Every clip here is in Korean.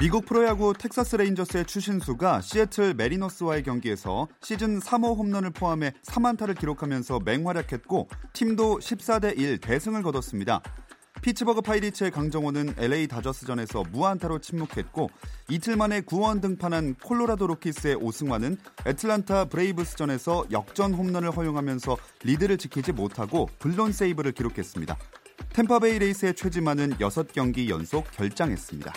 미국 프로야구 텍사스 레인저스의 추신수가 시애틀 메리너스와의 경기에서 시즌 3호 홈런을 포함해 3안타를 기록하면서 맹활약했고 팀도 14-1 대승을 거뒀습니다. 피츠버그 파이리츠의 강정호는 LA 다저스전에서 무안타로 침묵했고 이틀 만에 9원 등판한 콜로라도 로키스의 오승환은 애틀란타 브레이브스전에서 역전 홈런을 허용하면서 리드를 지키지 못하고 블론 세이브를 기록했습니다. 템파베이 레이스의 최지만은 6경기 연속 결장했습니다.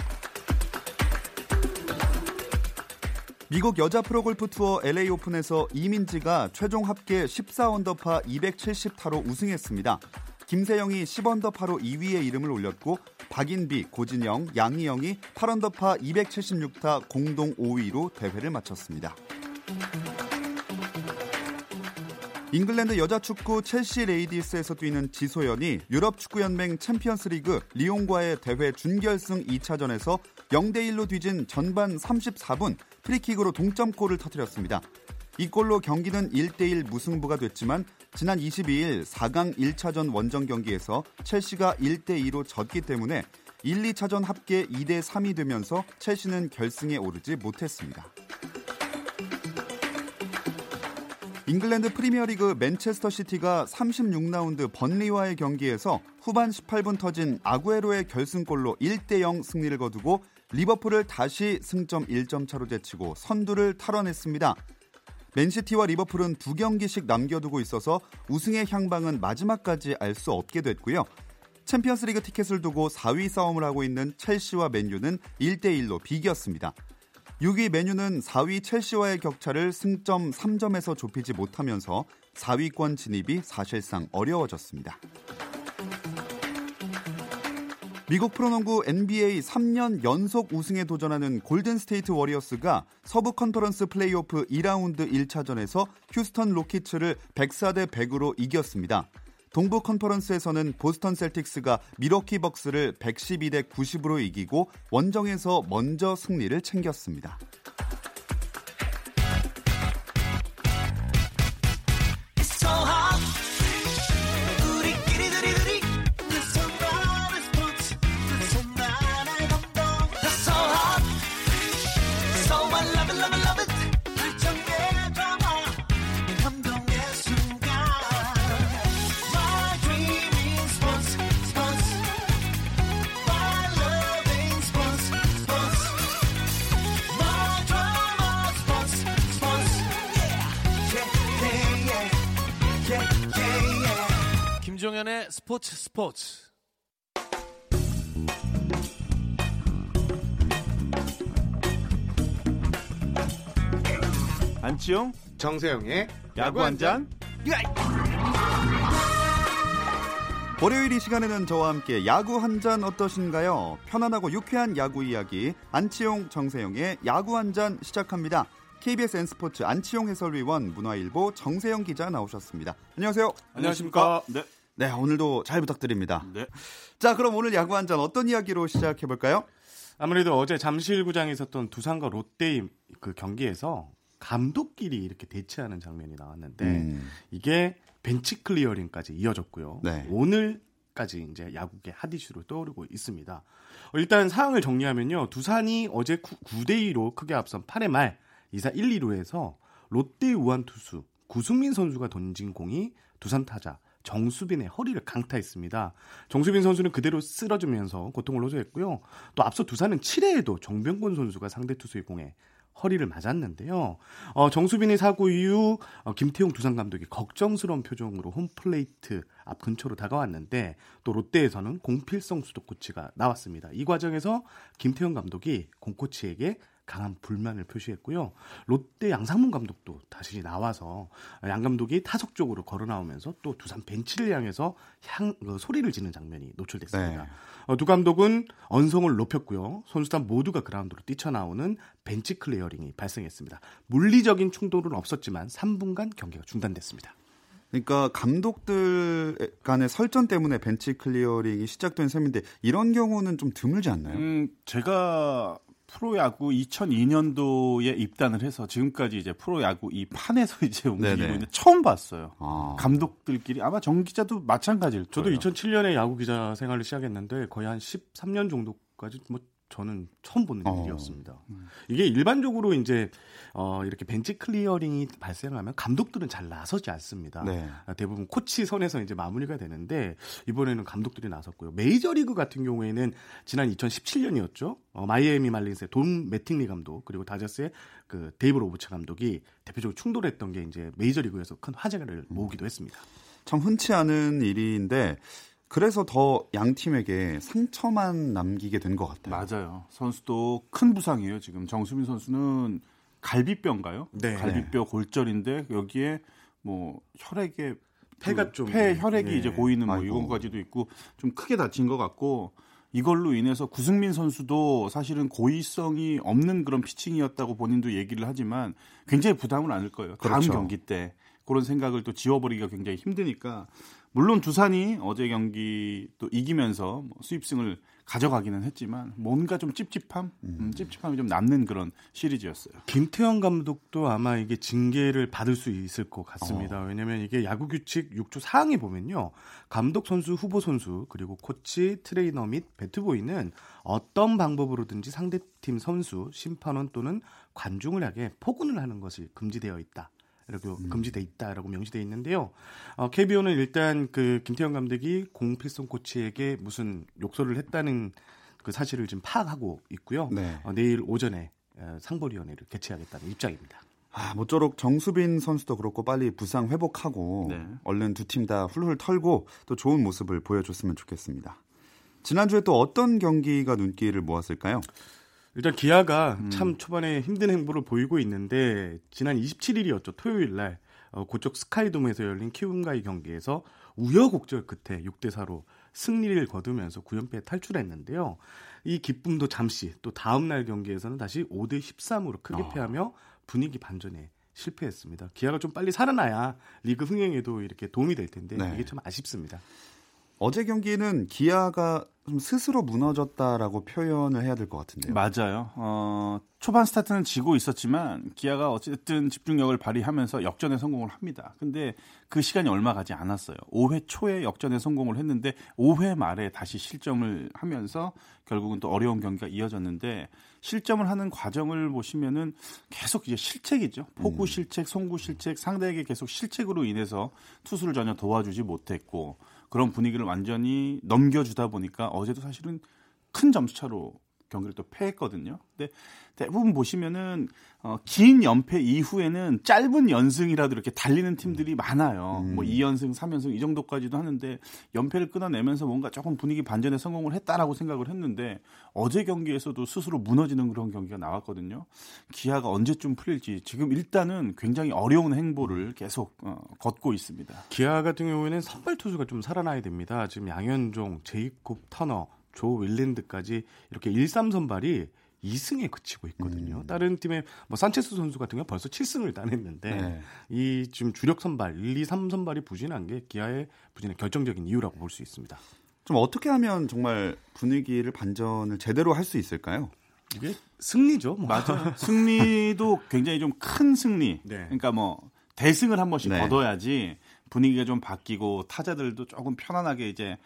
미국 여자 프로골프 투어 LA 오픈에서 이민지가 최종 합계 14언더파 270타로 우승했습니다. 김세영이 10언더파로 2위에 이름을 올렸고 박인비, 고진영, 양희영이 8언더파 276타 공동 5위로 대회를 마쳤습니다. 잉글랜드 여자 축구 첼시 레이디스에서 뛰는 지소연이 유럽 축구연맹 챔피언스리그 리옹과의 대회 준결승 2차전에서 0-1로 뒤진 전반 34분 프리킥으로 동점골을 터뜨렸습니다. 이 골로 경기는 1-1 무승부가 됐지만 지난 22일 4강 1차전 원정 경기에서 첼시가 1-2로 졌기 때문에 1, 2차전 합계 2-3이 되면서 첼시는 결승에 오르지 못했습니다. 잉글랜드 프리미어리그 맨체스터 시티가 36라운드 번리와의 경기에서 후반 18분 터진 아구에로의 결승골로 1-0 승리를 거두고 리버풀을 다시 승점 1점 차로 제치고 선두를 탈환했습니다. 맨시티와 리버풀은 2경기씩 남겨두고 있어서 우승의 향방은 마지막까지 알 수 없게 됐고요. 챔피언스리그 티켓을 두고 4위 싸움을 하고 있는 첼시와 맨유는 1-1로 비겼습니다. 6위 맨유는 4위 첼시와의 격차를 승점 3점에서 좁히지 못하면서 4위권 진입이 사실상 어려워졌습니다. 미국 프로농구 NBA 3년 연속 우승에 도전하는 골든스테이트 워리어스가 서부 컨퍼런스 플레이오프 2라운드 1차전에서 휴스턴 로키츠를 104-100으로 이겼습니다. 동부 컨퍼런스에서는 보스턴 셀틱스가 밀워키 벅스를 112-90으로 이기고 원정에서 먼저 승리를 챙겼습니다. 스포츠. 안치용, 정세영의 야구 한잔. 월요일 이 시간에는 저와 함께 야구 한잔 어떠신가요? 편안하고 유쾌한 야구 이야기 안치용, 정세영의 야구 한잔 시작합니다. KBSN 스포츠 안치용 해설위원, 문화일보 정세영 기자 나오셨습니다. 안녕하세요. 안녕하십니까? 네. 네, 오늘도 잘 부탁드립니다. 네. 자, 그럼 오늘 야구 한잔 어떤 이야기로 시작해볼까요? 아무래도 어제 잠실구장에 있었던 두산과 롯데의 그 경기에서 감독끼리 이렇게 대치하는 장면이 나왔는데 이게 벤치 클리어링까지 이어졌고요. 네. 오늘까지 이제 야구계 핫이슈로 떠오르고 있습니다. 일단 상황을 정리하면요. 두산이 어제 9-2로 크게 앞선 8회 말 2사 1, 2루에서 롯데의 우한 투수 구승민 선수가 던진 공이 두산 타자 정수빈의 허리를 강타했습니다. 정수빈 선수는 그대로 쓰러지면서 고통을 호소했고요. 또 앞서 두산은 7회에도 정병곤 선수가 상대 투수의 공에 허리를 맞았는데요. 정수빈의 사고 이후 김태형 두산 감독이 걱정스러운 표정으로 홈플레이트 앞 근처로 다가왔는데 또 롯데에서는 공필성 수도코치가 나왔습니다. 이 과정에서 김태형 감독이 공코치에게 강한 불만을 표시했고요. 롯데 양상문 감독도 다시 나와서 양 감독이 타석 쪽으로 걸어나오면서 또 두산 벤치를 향해서 소리를 지는 장면이 노출됐습니다. 네. 두 감독은 언성을 높였고요. 선수단 모두가 그라운드로 뛰쳐나오는 벤치 클리어링이 발생했습니다. 물리적인 충돌은 없었지만 3분간 경기가 중단됐습니다. 그러니까 감독들 간의 설전 때문에 벤치 클리어링이 시작된 셈인데 이런 경우는 좀 드물지 않나요? 제가 프로야구 2002년도에 입단을 해서 지금까지 이제 프로야구 이 판에서 이제 움직이고 네네. 있는데 처음 봤어요. 아. 감독들끼리 아마 정 기자도 마찬가지일 거예요. 저도 2007년에 야구 기자 생활을 시작했는데 거의 한 13년 정도까지 뭐 저는 처음 보는 일이었습니다. 이게 일반적으로 이제 이렇게 벤치 클리어링이 발생하면 감독들은 잘 나서지 않습니다. 네. 대부분 코치 선에서 이제 마무리가 되는데 이번에는 감독들이 나섰고요. 메이저리그 같은 경우에는 지난 2017년이었죠. 마이애미 말린스의 돈 매팅리 감독 그리고 다저스의 그 데이브 로버츠 감독이 대표적으로 충돌했던 게 이제 메이저리그에서 큰 화제를 모으기도 했습니다. 참 흔치 않은 일인데. 그래서 더 양 팀에게 상처만 남기게 된 것 같아요. 맞아요. 선수도 큰 부상이에요. 지금 정수빈 선수는 갈비뼈인가요? 네. 갈비뼈 골절인데 여기에 뭐 혈액에 폐가 좀 폐 혈액이 네. 이제 고이는 뭐 이런 것까지도 있고 좀 크게 다친 것 같고 이걸로 인해서 구승민 선수도 사실은 고의성이 없는 그런 피칭이었다고 본인도 얘기를 하지만 굉장히 부담을 안을 거예요. 그렇죠. 다음 경기 때 그런 생각을 또 지워버리기가 굉장히 힘드니까. 물론 두산이 어제 경기 또 이기면서 수입승을 가져가기는 했지만 뭔가 좀 찝찝함, 찝찝함이 좀 남는 그런 시리즈였어요. 김태형 감독도 아마 이게 징계를 받을 수 있을 것 같습니다. 왜냐하면 이게 야구 규칙 6조 4항에 보면요, 감독 선수, 후보 선수 그리고 코치, 트레이너 및 배트보이는 어떤 방법으로든지 상대팀 선수, 심판원 또는 관중을 하게 포근을 하는 것이 금지되어 있다. 이렇게 금지돼 있다라고 명시돼 있는데요. KBO는 일단 그 김태형 감독이 공필성 코치에게 무슨 욕설을 했다는 그 사실을 지금 파악하고 있고요. 네. 내일 오전에 상벌위원회를 개최하겠다는 입장입니다. 모쪼록 정수빈 선수도 그렇고 빨리 부상 회복하고 네. 얼른 두 팀 다 훌훌 털고 또 좋은 모습을 보여줬으면 좋겠습니다. 지난주에 또 어떤 경기가 눈길을 모았을까요? 일단 기아가 참 초반에 힘든 행보를 보이고 있는데 지난 27일이었죠. 토요일 날 고척 스카이돔에서 열린 키움과의 경기에서 우여곡절 끝에 6대4로 승리를 거두면서 9연패에 탈출했는데요. 이 기쁨도 잠시 또 다음 날 경기에서는 다시 5대13으로 크게 패하며 분위기 반전에 실패했습니다. 기아가 좀 빨리 살아나야 리그 흥행에도 이렇게 도움이 될 텐데 네. 이게 참 아쉽습니다. 어제 경기는 기아가 좀 스스로 무너졌다라고 표현을 해야 될 것 같은데요. 맞아요. 초반 스타트는 지고 있었지만 기아가 어쨌든 집중력을 발휘하면서 역전에 성공을 합니다. 근데 그 시간이 얼마 가지 않았어요. 5회 초에 역전에 성공을 했는데 5회 말에 다시 실점을 하면서 결국은 또 어려운 경기가 이어졌는데 실점을 하는 과정을 보시면은 계속 이제 실책이죠. 포구 실책, 송구 실책, 상대에게 계속 실책으로 인해서 투수를 전혀 도와주지 못했고 그런 분위기를 완전히 넘겨주다 보니까 어제도 사실은 큰 점수차로 경기를 또 패했거든요. 근데 대부분 보시면은 긴 연패 이후에는 짧은 연승이라도 이렇게 달리는 팀들이 많아요. 뭐 2연승, 3연승 이 정도까지도 하는데 연패를 끊어내면서 뭔가 조금 분위기 반전에 성공을 했다라고 생각을 했는데 어제 경기에서도 스스로 무너지는 그런 경기가 나왔거든요. 기아가 언제쯤 풀릴지 지금 일단은 굉장히 어려운 행보를 계속 걷고 있습니다. 기아 같은 경우에는 선발 투수가 좀 살아나야 됩니다. 지금 양현종, 제이콥 터너 조 윌랜드까지 이렇게 1-3 선발이 2승에 그치고 있거든요. 다른 팀의 뭐 산체스 선수 같은 경우 벌써 7승을 따냈는데 네. 이 지금 주력 선발 1-3 선발이 부진한 게 기아의 부진의 결정적인 이유라고 볼 수 있습니다. 좀 어떻게 하면 정말 분위기를 반전을 제대로 할 수 있을까요? 이게 승리죠. 뭐. 맞아요. 승리도 굉장히 좀 큰 승리. 네. 그러니까 뭐 대승을 한 번씩 네. 거둬야지 분위기가 좀 바뀌고 타자들도 조금 편안하게 이제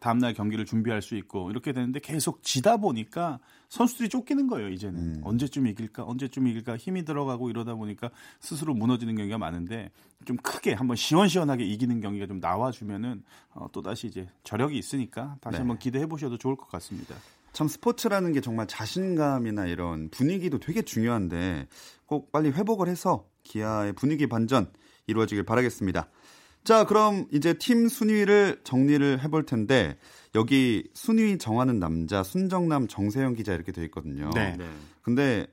다음날 경기를 준비할 수 있고 이렇게 되는데 계속 지다 보니까 선수들이 쫓기는 거예요. 이제는 언제쯤 이길까 힘이 들어가고 이러다 보니까 스스로 무너지는 경기가 많은데 좀 크게 한번 시원시원하게 이기는 경기가 좀 나와주면은 또다시 이제 저력이 있으니까 다시 네. 한번 기대해 보셔도 좋을 것 같습니다. 참 스포츠라는 게 정말 자신감이나 이런 분위기도 되게 중요한데 꼭 빨리 회복을 해서 기아의 분위기 반전 이루어지길 바라겠습니다. 자, 그럼 이제 팀 순위를 정리를 해볼 텐데 여기 순위 정하는 남자 순정남 정세영 기자 이렇게 돼 있거든요. 네. 근데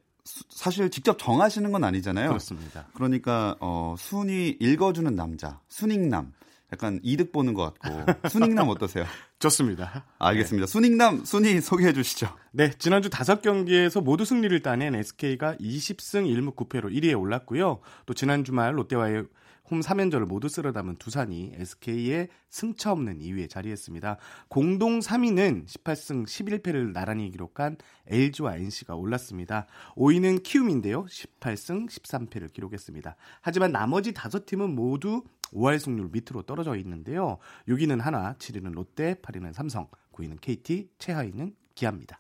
사실 직접 정하시는 건 아니잖아요. 그렇습니다. 그러니까 순위 읽어주는 남자, 순익남. 약간 이득 보는 것 같고. 순익남 어떠세요? 좋습니다. 알겠습니다. 네. 순익남 순위 소개해 주시죠. 네, 지난주 5경기에서 모두 승리를 따낸 SK가 20승 1무 9패로 1위에 올랐고요. 또 지난 주말 롯데와의 홈 3연전을 모두 쓸어담은 두산이 SK의 승차 없는 2위에 자리했습니다. 공동 3위는 18승 11패를 나란히 기록한 LG와 NC가 올랐습니다. 5위는 키움인데요. 18승 13패를 기록했습니다. 하지만 나머지 5팀은 모두 5할 승률 밑으로 떨어져 있는데요. 6위는 하나, 7위는 롯데, 8위는 삼성, 9위는 KT, 최하위는 기아입니다.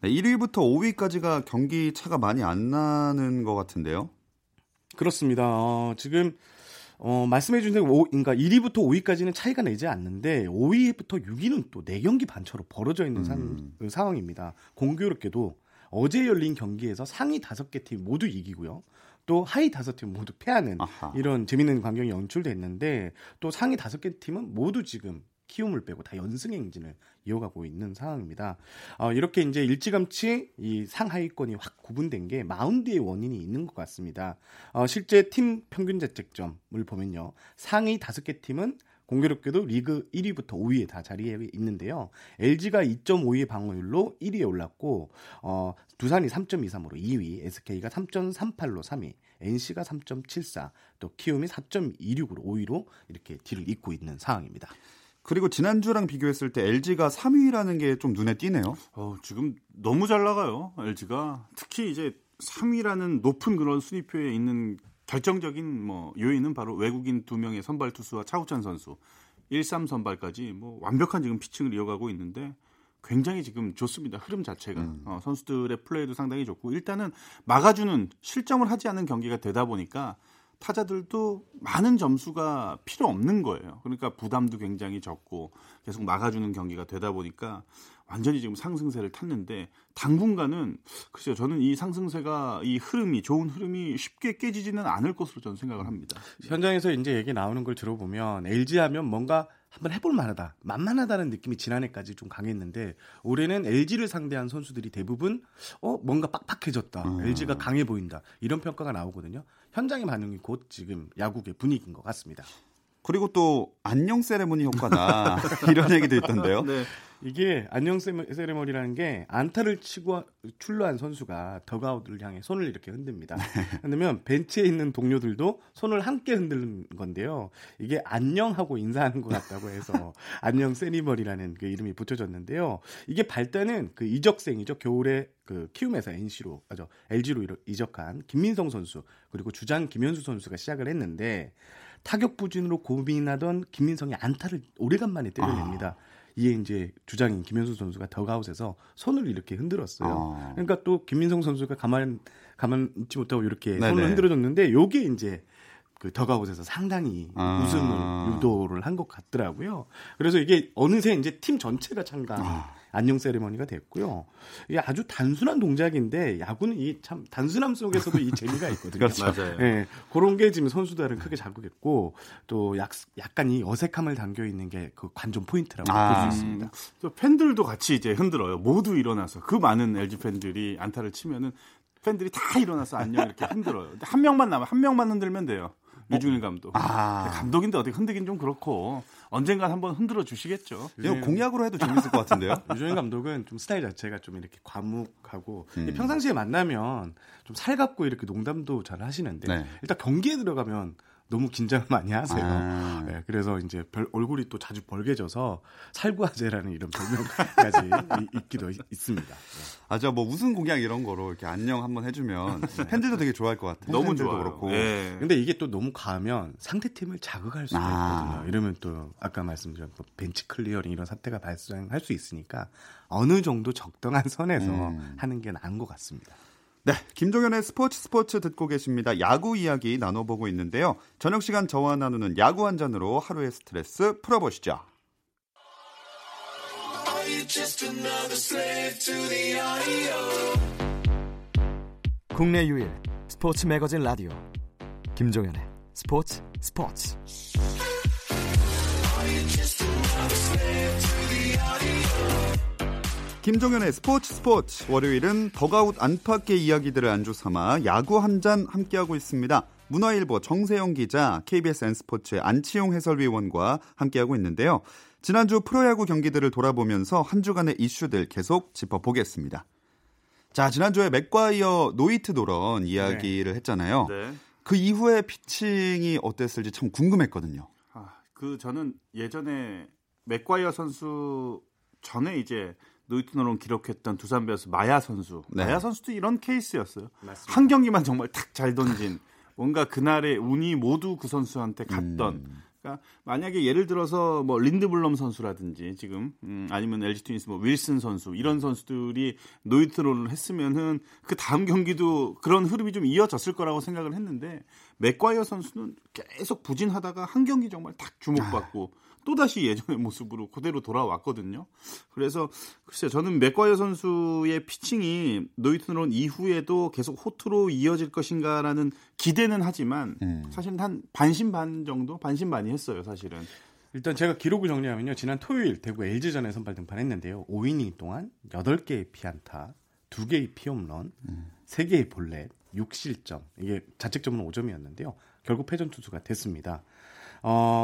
네, 1위부터 5위까지가 경기 차가 많이 안 나는 것 같은데요. 그렇습니다. 지금 말씀해주신 대로 그러니까 1위부터 5위까지는 차이가 나지 않는데 5위부터 6위는 또 4경기 반차로 벌어져 있는 상황입니다. 공교롭게도 어제 열린 경기에서 상위 5개 팀 모두 이기고요. 또 하위 5팀 모두 패하는 이런 재밌는 광경이 연출됐는데 또 상위 5개 팀은 모두 지금 키움을 빼고 다 연승 행진을 이어가고 있는 상황입니다. 이렇게 이제 일찌감치 이 상하위권이 확 구분된 게 마운드의 원인이 있는 것 같습니다. 실제 팀 평균 자책점을 보면요. 상위 5개 팀은 공교롭게도 리그 1위부터 5위에 다 자리에 있는데요. LG가 2.52의 방어율로 1위에 올랐고 두산이 3.23으로 2위, SK가 3.38로 3위, NC가 3.74, 또 키움이 4.26으로 5위로 이렇게 뒤를 잇고 있는 상황입니다. 그리고 지난주랑 비교했을 때 LG가 3위라는 게 좀 눈에 띄네요. 지금 너무 잘 나가요, LG가. 특히 이제 3위라는 높은 그런 순위표에 있는 결정적인 요인은 바로 외국인 2명의 선발 투수와 차우찬 선수 1-3 선발까지 완벽한 지금 피칭을 이어가고 있는데 굉장히 지금 좋습니다. 흐름 자체가 선수들의 플레이도 상당히 좋고 일단은 막아주는 실점을 하지 않은 경기가 되다 보니까 타자들도 많은 점수가 필요 없는 거예요. 그러니까 부담도 굉장히 적고 계속 막아주는 경기가 되다 보니까 완전히 지금 상승세를 탔는데 당분간은 글쎄요. 저는 이 상승세가 이 흐름이 좋은 흐름이 쉽게 깨지지는 않을 것으로 저는 생각을 합니다. 현장에서 이제 얘기 나오는 걸 들어보면 LG 하면 뭔가 한번 해볼 만하다, 만만하다는 느낌이 지난해까지 좀 강했는데 올해는 LG를 상대한 선수들이 대부분 뭔가 빡빡해졌다, LG가 강해 보인다 이런 평가가 나오거든요. 현장의 반응이 곧 지금 야구의 분위기인 것 같습니다. 그리고 또 안녕 세레모니 효과다 이런 얘기도 있던데요. 네. 이게 안녕 세레머니라는 게 안타를 치고 출루한 선수가 덕아웃을 향해 손을 이렇게 흔듭니다. 흔들면 벤치에 있는 동료들도 손을 함께 흔드는 건데요. 이게 안녕하고 인사하는 것 같다고 해서 안녕 세리머니라는 그 이름이 붙여졌는데요. 이게 발단은 그 이적생이죠. 겨울에 그 키움에서 LG로 이적한 김민성 선수 그리고 주장 김현수 선수가 시작을 했는데 타격 부진으로 고민하던 김민성이 안타를 오래간만에 때려냅니다. 이에 이제 주장인 김현수 선수가 덕아웃에서 손을 이렇게 흔들었어요. 그러니까 또 김민성 선수가 가만 있지 못하고 이렇게 네네. 손을 흔들어줬는데 요게 이제 그 덕아웃에서 상당히 웃음을 유도를 한 것 같더라고요. 그래서 이게 어느새 이제 팀 전체가 참가한 안녕 세리머니가 됐고요. 이게 아주 단순한 동작인데 야구는 이 참 단순함 속에서도 이 재미가 있거든요. 맞아요. 네, 그런 게 지금 선수들은 크게 자극했고 또 약간 이 어색함을 담겨 있는 게 그 관전 포인트라고 볼 수 있습니다. 팬들도 같이 이제 흔들어요. 모두 일어나서 그 많은 LG 팬들이 안타를 치면은 팬들이 다 일어나서 안녕 이렇게 흔들어요. 근데 한 명만 흔들면 돼요. 류중일 감독. 감독인데 어떻게 흔들긴 좀 그렇고 언젠간 한번 흔들어 주시겠죠. 이거 공약으로 해도 재밌을 것 같은데요. 류중일 감독은 좀 스타일 자체가 좀 이렇게 과묵하고 평상시에 만나면 좀 살갑고 이렇게 농담도 잘 하시는데 네. 일단 경기에 들어가면 너무 긴장을 많이 하세요. 네, 그래서 이제 얼굴이 또 자주 벌개져서 살구아재라는 이런 별명까지 있기도 있습니다. 네. 제가 웃음 공약 이런 거로 이렇게 안녕 한번 해주면 팬들도 되게 좋아할 것 같아요. 너무 좋아요. 그렇고. 네. 근데 이게 또 너무 과하면 상대팀을 자극할 수가 있거든요. 이러면 또 아까 말씀드린 벤치 클리어링 이런 사태가 발생할 수 있으니까 어느 정도 적당한 선에서 하는 게 나은 것 같습니다. 네, 김종현의 스포츠 듣고 계십니다. 야구 이야기 나눠보고 있는데요. 저녁시간 저와 나누는 야구 한 잔으로 하루의 스트레스 풀어보시죠. 국내 유일 스포츠 매거진 라디오 김종현의 스포츠 김종현의 스포츠 월요일은 덕아웃 안팎의 이야기들을 안주삼아 야구 한잔 함께하고 있습니다. 문화일보 정세영 기자, KBSN 스포츠의 안치용 해설위원과 함께하고 있는데요. 지난주 프로야구 경기들을 돌아보면서 한 주간의 이슈들 계속 짚어보겠습니다. 자, 지난주에 맥과이어 노히트 노런 이야기를 했잖아요. 네. 그 이후에 피칭이 어땠을지 참 궁금했거든요. 저는 예전에 맥과이어 선수 전에 이제 노히트 노런 기록했던 두산 베어스 마야 선수. 네. 마야 선수도 이런 케이스였어요. 맞습니다. 한 경기만 정말 탁 잘 던진. 뭔가 그날의 운이 모두 그 선수한테 갔던. 그러니까 만약에 예를 들어서 뭐 린드블럼 선수라든지 지금 아니면 LG 트윈스 뭐 윌슨 선수 이런 선수들이 노히트 노런을 했으면은 그 다음 경기도 그런 흐름이 좀 이어졌을 거라고 생각을 했는데 맥과이어 선수는 계속 부진하다가 한 경기 정말 딱 주목받고 또다시 예전의 모습으로 그대로 돌아왔거든요. 그래서 글쎄요, 저는 맥과이어 선수의 피칭이 노히트 노런 이후에도 계속 호투로 이어질 것인가라는 기대는 하지만 사실은 한 반신반 정도? 반신반이 했어요, 사실은. 일단 제가 기록을 정리하면요. 지난 토요일 대구 LG전에 선발 등판했는데요. 5이닝 동안 8개의 피안타, 2개의 피홈런, 3개의 볼넷, 6실점. 이게 자책점은 5점이었는데요. 결국 패전 투수가 됐습니다.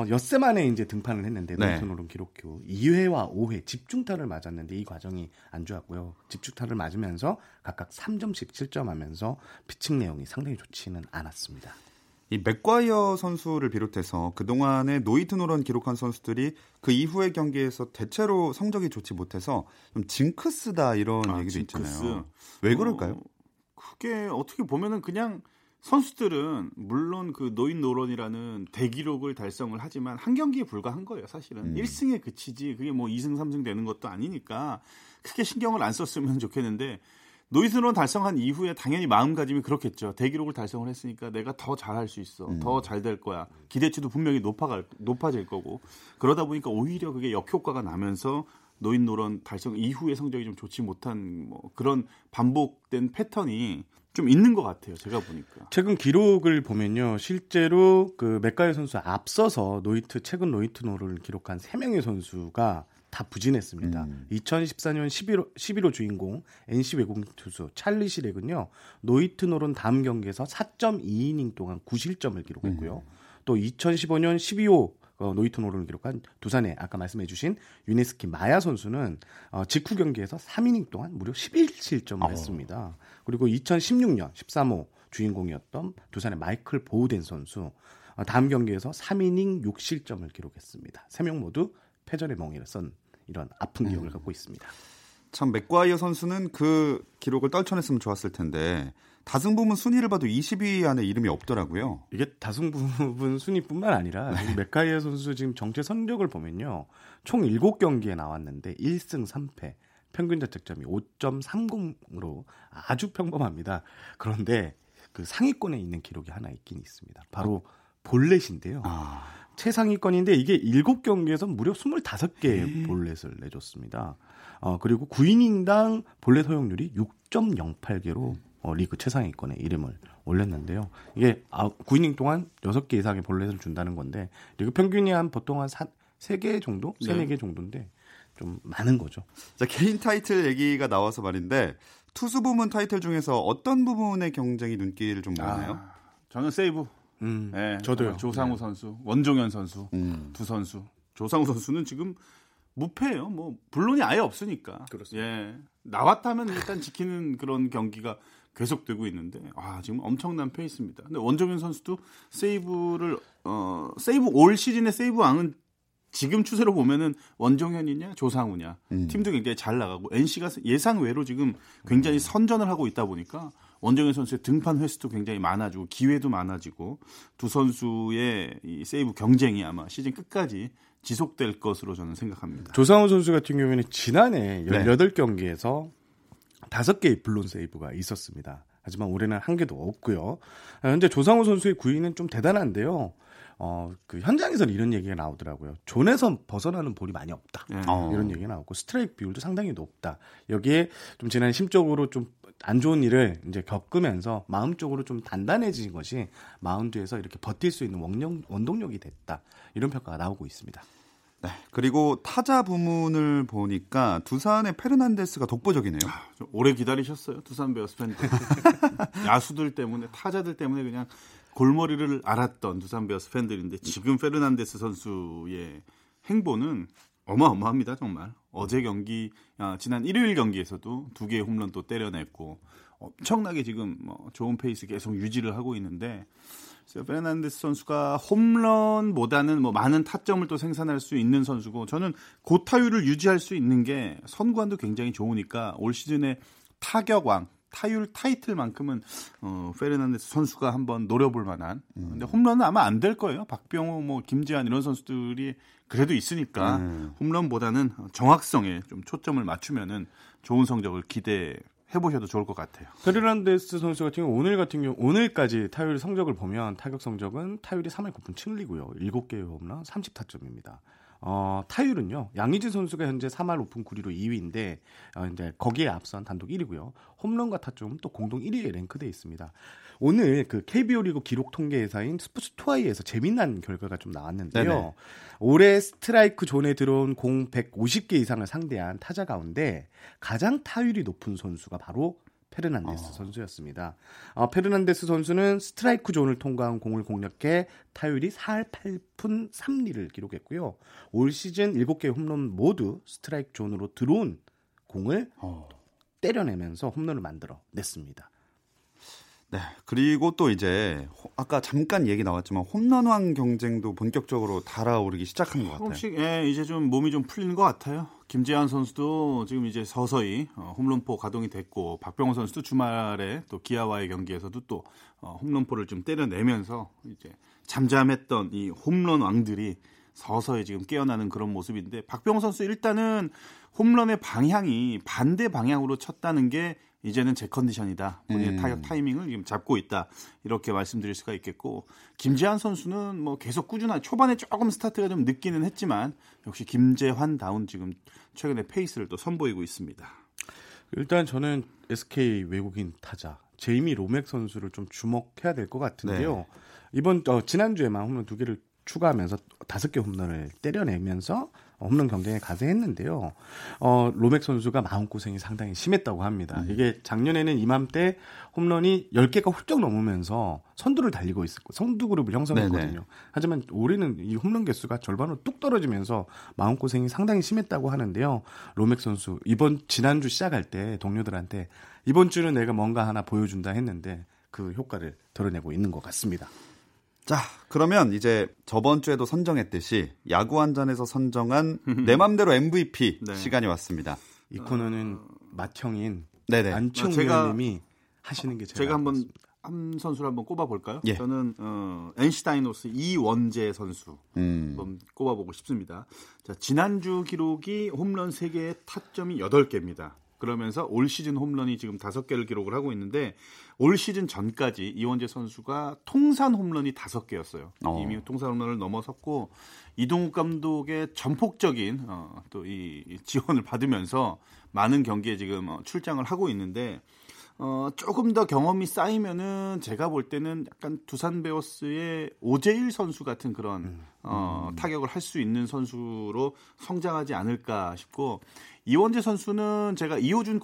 엿새 만에 이제 등판을 했는데 노히트 노런 기록 후 2회와 5회 집중타를 맞았는데 이 과정이 안 좋았고요. 집중타를 맞으면서 각각 3점씩 실점하면서 피칭 내용이 상당히 좋지는 않았습니다. 이 맥과이어 선수를 비롯해서 그동안에 노히트 노런 기록한 선수들이 그 이후의 경기에서 대체로 성적이 좋지 못해서 좀 징크스다 이런 얘기도 징크스. 있잖아요. 왜 그럴까요? 그게 어떻게 보면은 그냥 선수들은 물론 그 노인 노런이라는 대기록을 달성을 하지만 한 경기에 불과한 거예요, 사실은. 1승에 그치지 그게 뭐 2승, 3승 되는 것도 아니니까 크게 신경을 안 썼으면 좋겠는데 노히트 노런 달성한 이후에 당연히 마음가짐이 그렇겠죠. 대기록을 달성을 했으니까 내가 더 잘할 수 있어. 더 잘 될 거야. 기대치도 분명히 높아질 거고. 그러다 보니까 오히려 그게 역효과가 나면서 노인 노런 달성 이후의 성적이 좀 좋지 못한 뭐 그런 반복된 패턴이 좀 있는 것 같아요. 제가 보니까 최근 기록을 보면요, 실제로 그 맥과이어 선수 앞서서 최근 노히트 노런을 기록한 3명의 선수가 다 부진했습니다. 2014년 11호 주인공 NC 외국인 투수 찰리 시렉은요, 노히트 노런 다음 경기에서 4.2이닝 동안 9실점을 기록했고요. 또 2015년 12호 노히트 노런을 기록한 두산의 아까 말씀해주신 유네스키 마야 선수는 직후 경기에서 3이닝 동안 무려 11실점을 했습니다. 그리고 2016년 13호 주인공이었던 두산의 마이클 보우덴 선수 다음 경기에서 3이닝 6실점을 기록했습니다. 3명 모두 패전의 멍에를 쓴 이런 아픈 기억을 갖고 있습니다. 참 맥과이어 선수는 그 기록을 떨쳐냈으면 좋았을 텐데 다승 부문 순위를 봐도 20위 안에 이름이 없더라고요. 이게 다승 부문 순위뿐만 아니라 맥과이어 선수 지금 정체 성적을 보면요. 총 7경기에 나왔는데 1승 3패, 평균 자책점이 5.30으로 아주 평범합니다. 그런데 그 상위권에 있는 기록이 하나 있긴 있습니다. 바로 볼넷인데요. 최상위권인데 이게 7경기에서 무려 25개의 볼넷을 내줬습니다. 그리고 9이닝당 볼넷 허용률이 6.08개로 리그 최상위권에 이름을 올렸는데요. 이게 9이닝 동안 6개 이상의 볼넷을 준다는 건데 리그 평균이 보통 3개 정도? 3-4개 정도인데 좀 많은 거죠. 자, 개인 타이틀 얘기가 나와서 말인데 투수 부문 타이틀 중에서 어떤 부분의 경쟁이 눈길을 좀 모으나요? 저는 세이브. 네, 저도요. 조상우 선수, 원종현 선수, 두 선수. 조상우 선수는 지금 무패예요. 뭐 물론이 아예 없으니까. 그렇습니다. 예, 나왔다면 일단 지키는 그런 경기가 계속되고 있는데 지금 엄청난 페이스입니다. 근데 원종현 선수도 세이브를 세이브 올 시즌의 세이브 왕은 지금 추세로 보면은 원종현이냐 조상우냐 팀도 굉장히 잘 나가고 NC가 예상 외로 지금 굉장히 선전을 하고 있다 보니까 원종현 선수의 등판 횟수도 굉장히 많아지고 기회도 많아지고 두 선수의 이 세이브 경쟁이 아마 시즌 끝까지 지속될 것으로 저는 생각합니다. 조상우 선수 같은 경우에는 지난해 18경기에서 5개의 블론 세이브가 있었습니다. 하지만 올해는 1개도 없고요. 그런데 조상우 선수의 구위는 좀 대단한데요. 그 현장에서는 이런 얘기가 나오더라고요. 존에서 벗어나는 볼이 많이 없다. 이런 얘기가 나오고 스트라이크 비율도 상당히 높다. 여기에 좀 지난 심적으로 좀 안 좋은 일을 이제 겪으면서 마음적으로 좀 단단해진 것이 마운드에서 이렇게 버틸 수 있는 원동력이 됐다. 이런 평가가 나오고 있습니다. 네, 그리고 타자 부문을 보니까 두산의 페르난데스가 독보적이네요. 오래 기다리셨어요, 두산 베어스 팬들. 야수들 때문에, 타자들 때문에 그냥 골머리를 앓았던 두산 베어스 팬들인데 지금 페르난데스 선수의 행보는 어마어마합니다, 정말. 어제 경기, 지난 일요일 경기에서도 2개의 홈런 또 때려냈고 엄청나게 지금 좋은 페이스 계속 유지를 하고 있는데 페르난데스 선수가 홈런보다는 많은 타점을 또 생산할 수 있는 선수고 저는 고타율을 유지할 수 있는 게 선구안도 굉장히 좋으니까 올 시즌에 타격왕, 타율 타이틀만큼은 페르난데스 선수가 한번 노려볼 만한. 근데 홈런은 아마 안 될 거예요. 박병호, 김재환 이런 선수들이 그래도 있으니까 홈런보다는 정확성에 좀 초점을 맞추면은 좋은 성적을 기대. 해보셔도 좋을 것 같아요. 페르난데스 선수 같은 경우 오늘까지 타율 성적을 보면 타격 성적은 타율이 3할 9푼 7리고요. 7개의 홈런 30타점입니다. 타율은요. 양의지 선수가 현재 3할 5푼 9리로 2위인데 이제 거기에 앞선 단독 1위고요. 홈런과 타점은 또 공동 1위에 랭크되어 있습니다. 오늘 그 KBO 리그 기록 통계 회사인 스포츠투아이에서 재미난 결과가 좀 나왔는데요. 네네. 올해 스트라이크 존에 들어온 공 150개 이상을 상대한 타자 가운데 가장 타율이 높은 선수가 바로 페르난데스 선수였습니다. 페르난데스 선수는 스트라이크 존을 통과한 공을 공략해 타율이 4할 8푼 3리를 기록했고요. 올 시즌 7개의 홈런 모두 스트라이크 존으로 들어온 공을 때려내면서 홈런을 만들어 냈습니다. 네, 그리고 또 이제 아까 잠깐 얘기 나왔지만 홈런왕 경쟁도 본격적으로 달아오르기 시작한 것 같아요. 조금씩 이제 좀 몸이 좀 풀리는 것 같아요. 김재환 선수도 지금 이제 서서히 홈런포 가동이 됐고 박병호 선수도 주말에 또 기아와의 경기에서도 또 홈런포를 좀 때려내면서 이제 잠잠했던 이 홈런왕들이 서서히 지금 깨어나는 그런 모습인데 박병호 선수 일단은 홈런의 방향이 반대 방향으로 쳤다는 게 이제는 제 컨디션이다. 본인의 타격 타이밍을 지금 잡고 있다. 이렇게 말씀드릴 수가 있겠고 김재환 선수는 계속 꾸준한 초반에 조금 스타트가 좀 늦기는 했지만 역시 김재환다운 지금 최근에 페이스를 또 선보이고 있습니다. 일단 저는 SK 외국인 타자 제이미 로맥 선수를 좀 주목해야 될 것 같은데요. 네. 이번 지난주에만 홈런 2개를 추가하면서 5개 홈런을 때려내면서 홈런 경쟁에 가세했는데요. 로맥 선수가 마음고생이 상당히 심했다고 합니다. 이게 작년에는 이맘때 홈런이 10개가 훌쩍 넘으면서 선두를 달리고 있었고 선두그룹을 형성했거든요. 네네. 하지만 올해는 이 홈런 개수가 절반으로 뚝 떨어지면서 마음고생이 상당히 심했다고 하는데요. 로맥 선수 지난주 시작할 때 동료들한테 이번 주는 내가 뭔가 하나 보여준다 했는데 그 효과를 드러내고 있는 것 같습니다. 자, 그러면 이제 저번 주에도 선정했듯이 야구 한 잔에서 선정한 내 맘대로 MVP 네. 시간이 왔습니다. 이 코너는 맏형인 안치용 위원님이 하시는 게 제가 한 선수를 한번 꼽아볼까요? 예. 저는 NC 다이노스 이원재 선수 한번 꼽아보고 싶습니다. 자, 지난주 기록이 홈런 3개에 타점이 8개입니다. 그러면서 올 시즌 홈런이 지금 5개를 기록을 하고 있는데 올 시즌 전까지 이원재 선수가 통산 홈런이 5개였어요. 이미 통산 홈런을 넘어섰고 이동욱 감독의 전폭적인 또 이 지원을 받으면서 많은 경기에 지금 출장을 하고 있는데 조금 더 경험이 쌓이면은 제가 볼 때는 약간 두산 베어스의 오재일 선수 같은 그런 타격을 할 수 있는 선수로 성장하지 않을까 싶고 이원재 선수는 제가 이호준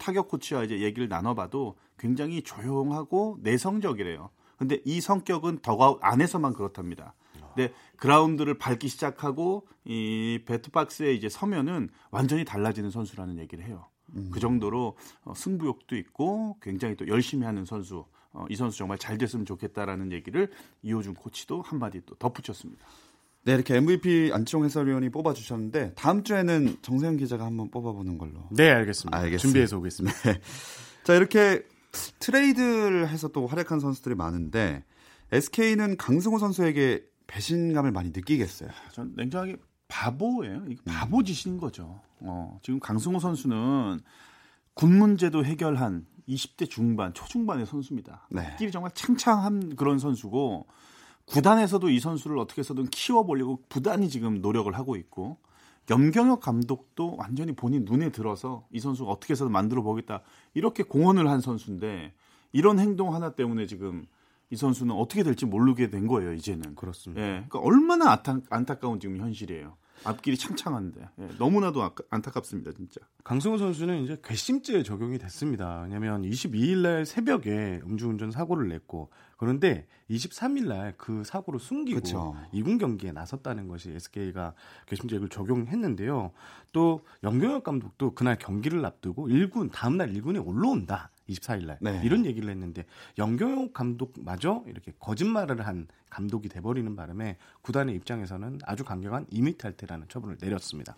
타격 코치와 이제 얘기를 나눠봐도 굉장히 조용하고 내성적이래요. 근데 이 성격은 덕아웃 안에서만 그렇답니다. 근데 그라운드를 밟기 시작하고 이 배트박스에 이제 서면은 완전히 달라지는 선수라는 얘기를 해요. 그 정도로 승부욕도 있고 굉장히 또 열심히 하는 선수 이 선수 정말 잘 됐으면 좋겠다라는 얘기를 이호준 코치도 한마디 또 덧붙였습니다. 네, 이렇게 MVP 안치용 해설위원이 뽑아주셨는데 다음 주에는 정세영 기자가 한번 뽑아보는 걸로. 네, 알겠습니다. 준비해서 오겠습니다. 네. 자, 이렇게 트레이드를 해서 또 활약한 선수들이 많은데 SK는 강승호 선수에게 배신감을 많이 느끼겠어요. 전 냉정하게 바보예요. 이게 바보 짓인 거죠. 지금 강승호 선수는 군문제도 해결한 20대 중반, 초중반의 선수입니다. 네. 끼리 정말 창창한 그런 선수고 구단에서도 이 선수를 어떻게 해서든 키워보려고 부단히 지금 노력을 하고 있고 염경엽 감독도 완전히 본인 눈에 들어서 이 선수가 어떻게 해서든 만들어 보겠다 이렇게 공헌을 한 선수인데 이런 행동 하나 때문에 지금 이 선수는 어떻게 될지 모르게 된 거예요, 이제는. 그렇습니다. 예, 그러니까 얼마나 안타까운 지금 현실이에요. 앞길이 창창한데. 예, 너무나도 안타깝습니다, 진짜. 강승호 선수는 이제 괘씸죄에 적용이 됐습니다. 왜냐하면 22일 날 새벽에 음주운전 사고를 냈고, 그런데 23일 날 그 사고를 숨기고 그쵸. 2군 경기에 나섰다는 것이 SK가 괘씸죄를 적용했는데요. 또 염경엽 감독도 그날 경기를 앞두고 1군, 다음날 1군에 올라온다. 24일 날. 네. 이런 얘기를 했는데 염경엽 감독마저 이렇게 거짓말을 한 감독이 돼버리는 바람에 구단의 입장에서는 아주 강경한 임의탈퇴라는 처분을 내렸습니다.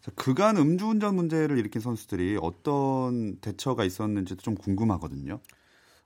자, 그간 음주운전 문제를 일으킨 선수들이 어떤 대처가 있었는지도 좀 궁금하거든요.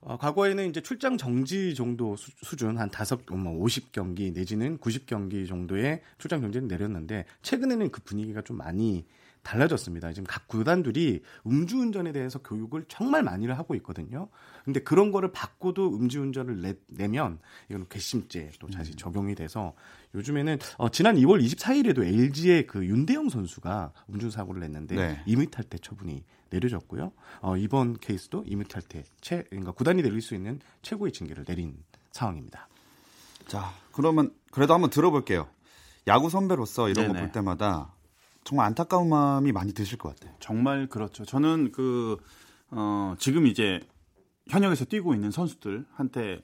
과거에는 이제 출장 정지 정도 수준 한 50경기 내지는 90경기 정도의 출장 정지를 내렸는데 최근에는 그 분위기가 좀 많이 달라졌습니다. 지금 각 구단들이 음주운전에 대해서 교육을 정말 많이 하고 있거든요. 근데 그런 거를 받고도 음주운전을 내면 이건 괘씸죄 또 다시 적용이 돼서 요즘에는 지난 2월 24일에도 LG의 그 윤대영 선수가 음주사고를 냈는데 네. 임의탈퇴 처분이 내려졌고요. 이번 케이스도 임의탈퇴 그러니까 구단이 내릴 수 있는 최고의 징계를 내린 상황입니다. 자, 그러면 그래도 한번 들어볼게요. 야구 선배로서 이런 거 볼 때마다 정말 안타까운 마음이 많이 드실 것 같아요. 정말 그렇죠. 저는 지금 이제 현역에서 뛰고 있는 선수들한테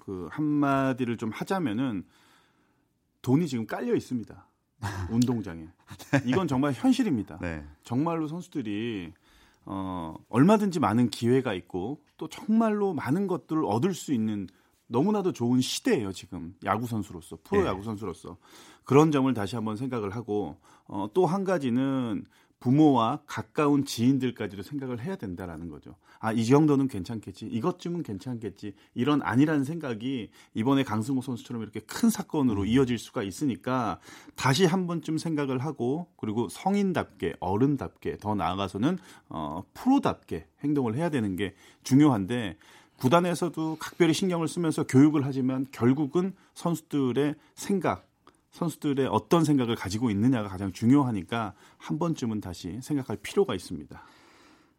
그 한마디를 좀 하자면은 돈이 지금 깔려 있습니다. 운동장에. 네. 이건 정말 현실입니다. 네. 정말로 선수들이 얼마든지 많은 기회가 있고 또 정말로 많은 것들을 얻을 수 있는 너무나도 좋은 시대예요, 지금. 야구 선수로서, 프로 야구 선수로서. 그런 점을 다시 한번 생각을 하고 또 한 가지는 부모와 가까운 지인들까지도 생각을 해야 된다라는 거죠. 아, 이 정도는 괜찮겠지. 이것쯤은 괜찮겠지. 이런 아니라는 생각이 이번에 강승호 선수처럼 이렇게 큰 사건으로 이어질 수가 있으니까 다시 한 번쯤 생각을 하고 그리고 성인답게, 어른답게 더 나아가서는 프로답게 행동을 해야 되는 게 중요한데 구단에서도 각별히 신경을 쓰면서 교육을 하지만 결국은 선수들의 생각, 선수들의 어떤 생각을 가지고 있느냐가 가장 중요하니까 한 번쯤은 다시 생각할 필요가 있습니다.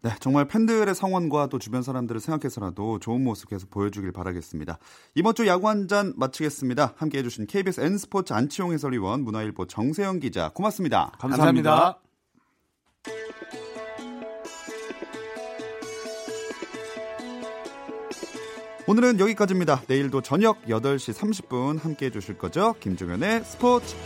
네, 정말 팬들의 성원과 또 주변 사람들을 생각해서라도 좋은 모습 계속 보여주길 바라겠습니다. 이번 주 야구 한 잔 마치겠습니다. 함께해 주신 KBSN 스포츠 안치용 해설위원, 문화일보 정세영 기자 고맙습니다. 감사합니다. 오늘은 여기까지입니다. 내일도 저녁 8시 30분 함께해 주실 거죠? 김종현의 스포츠.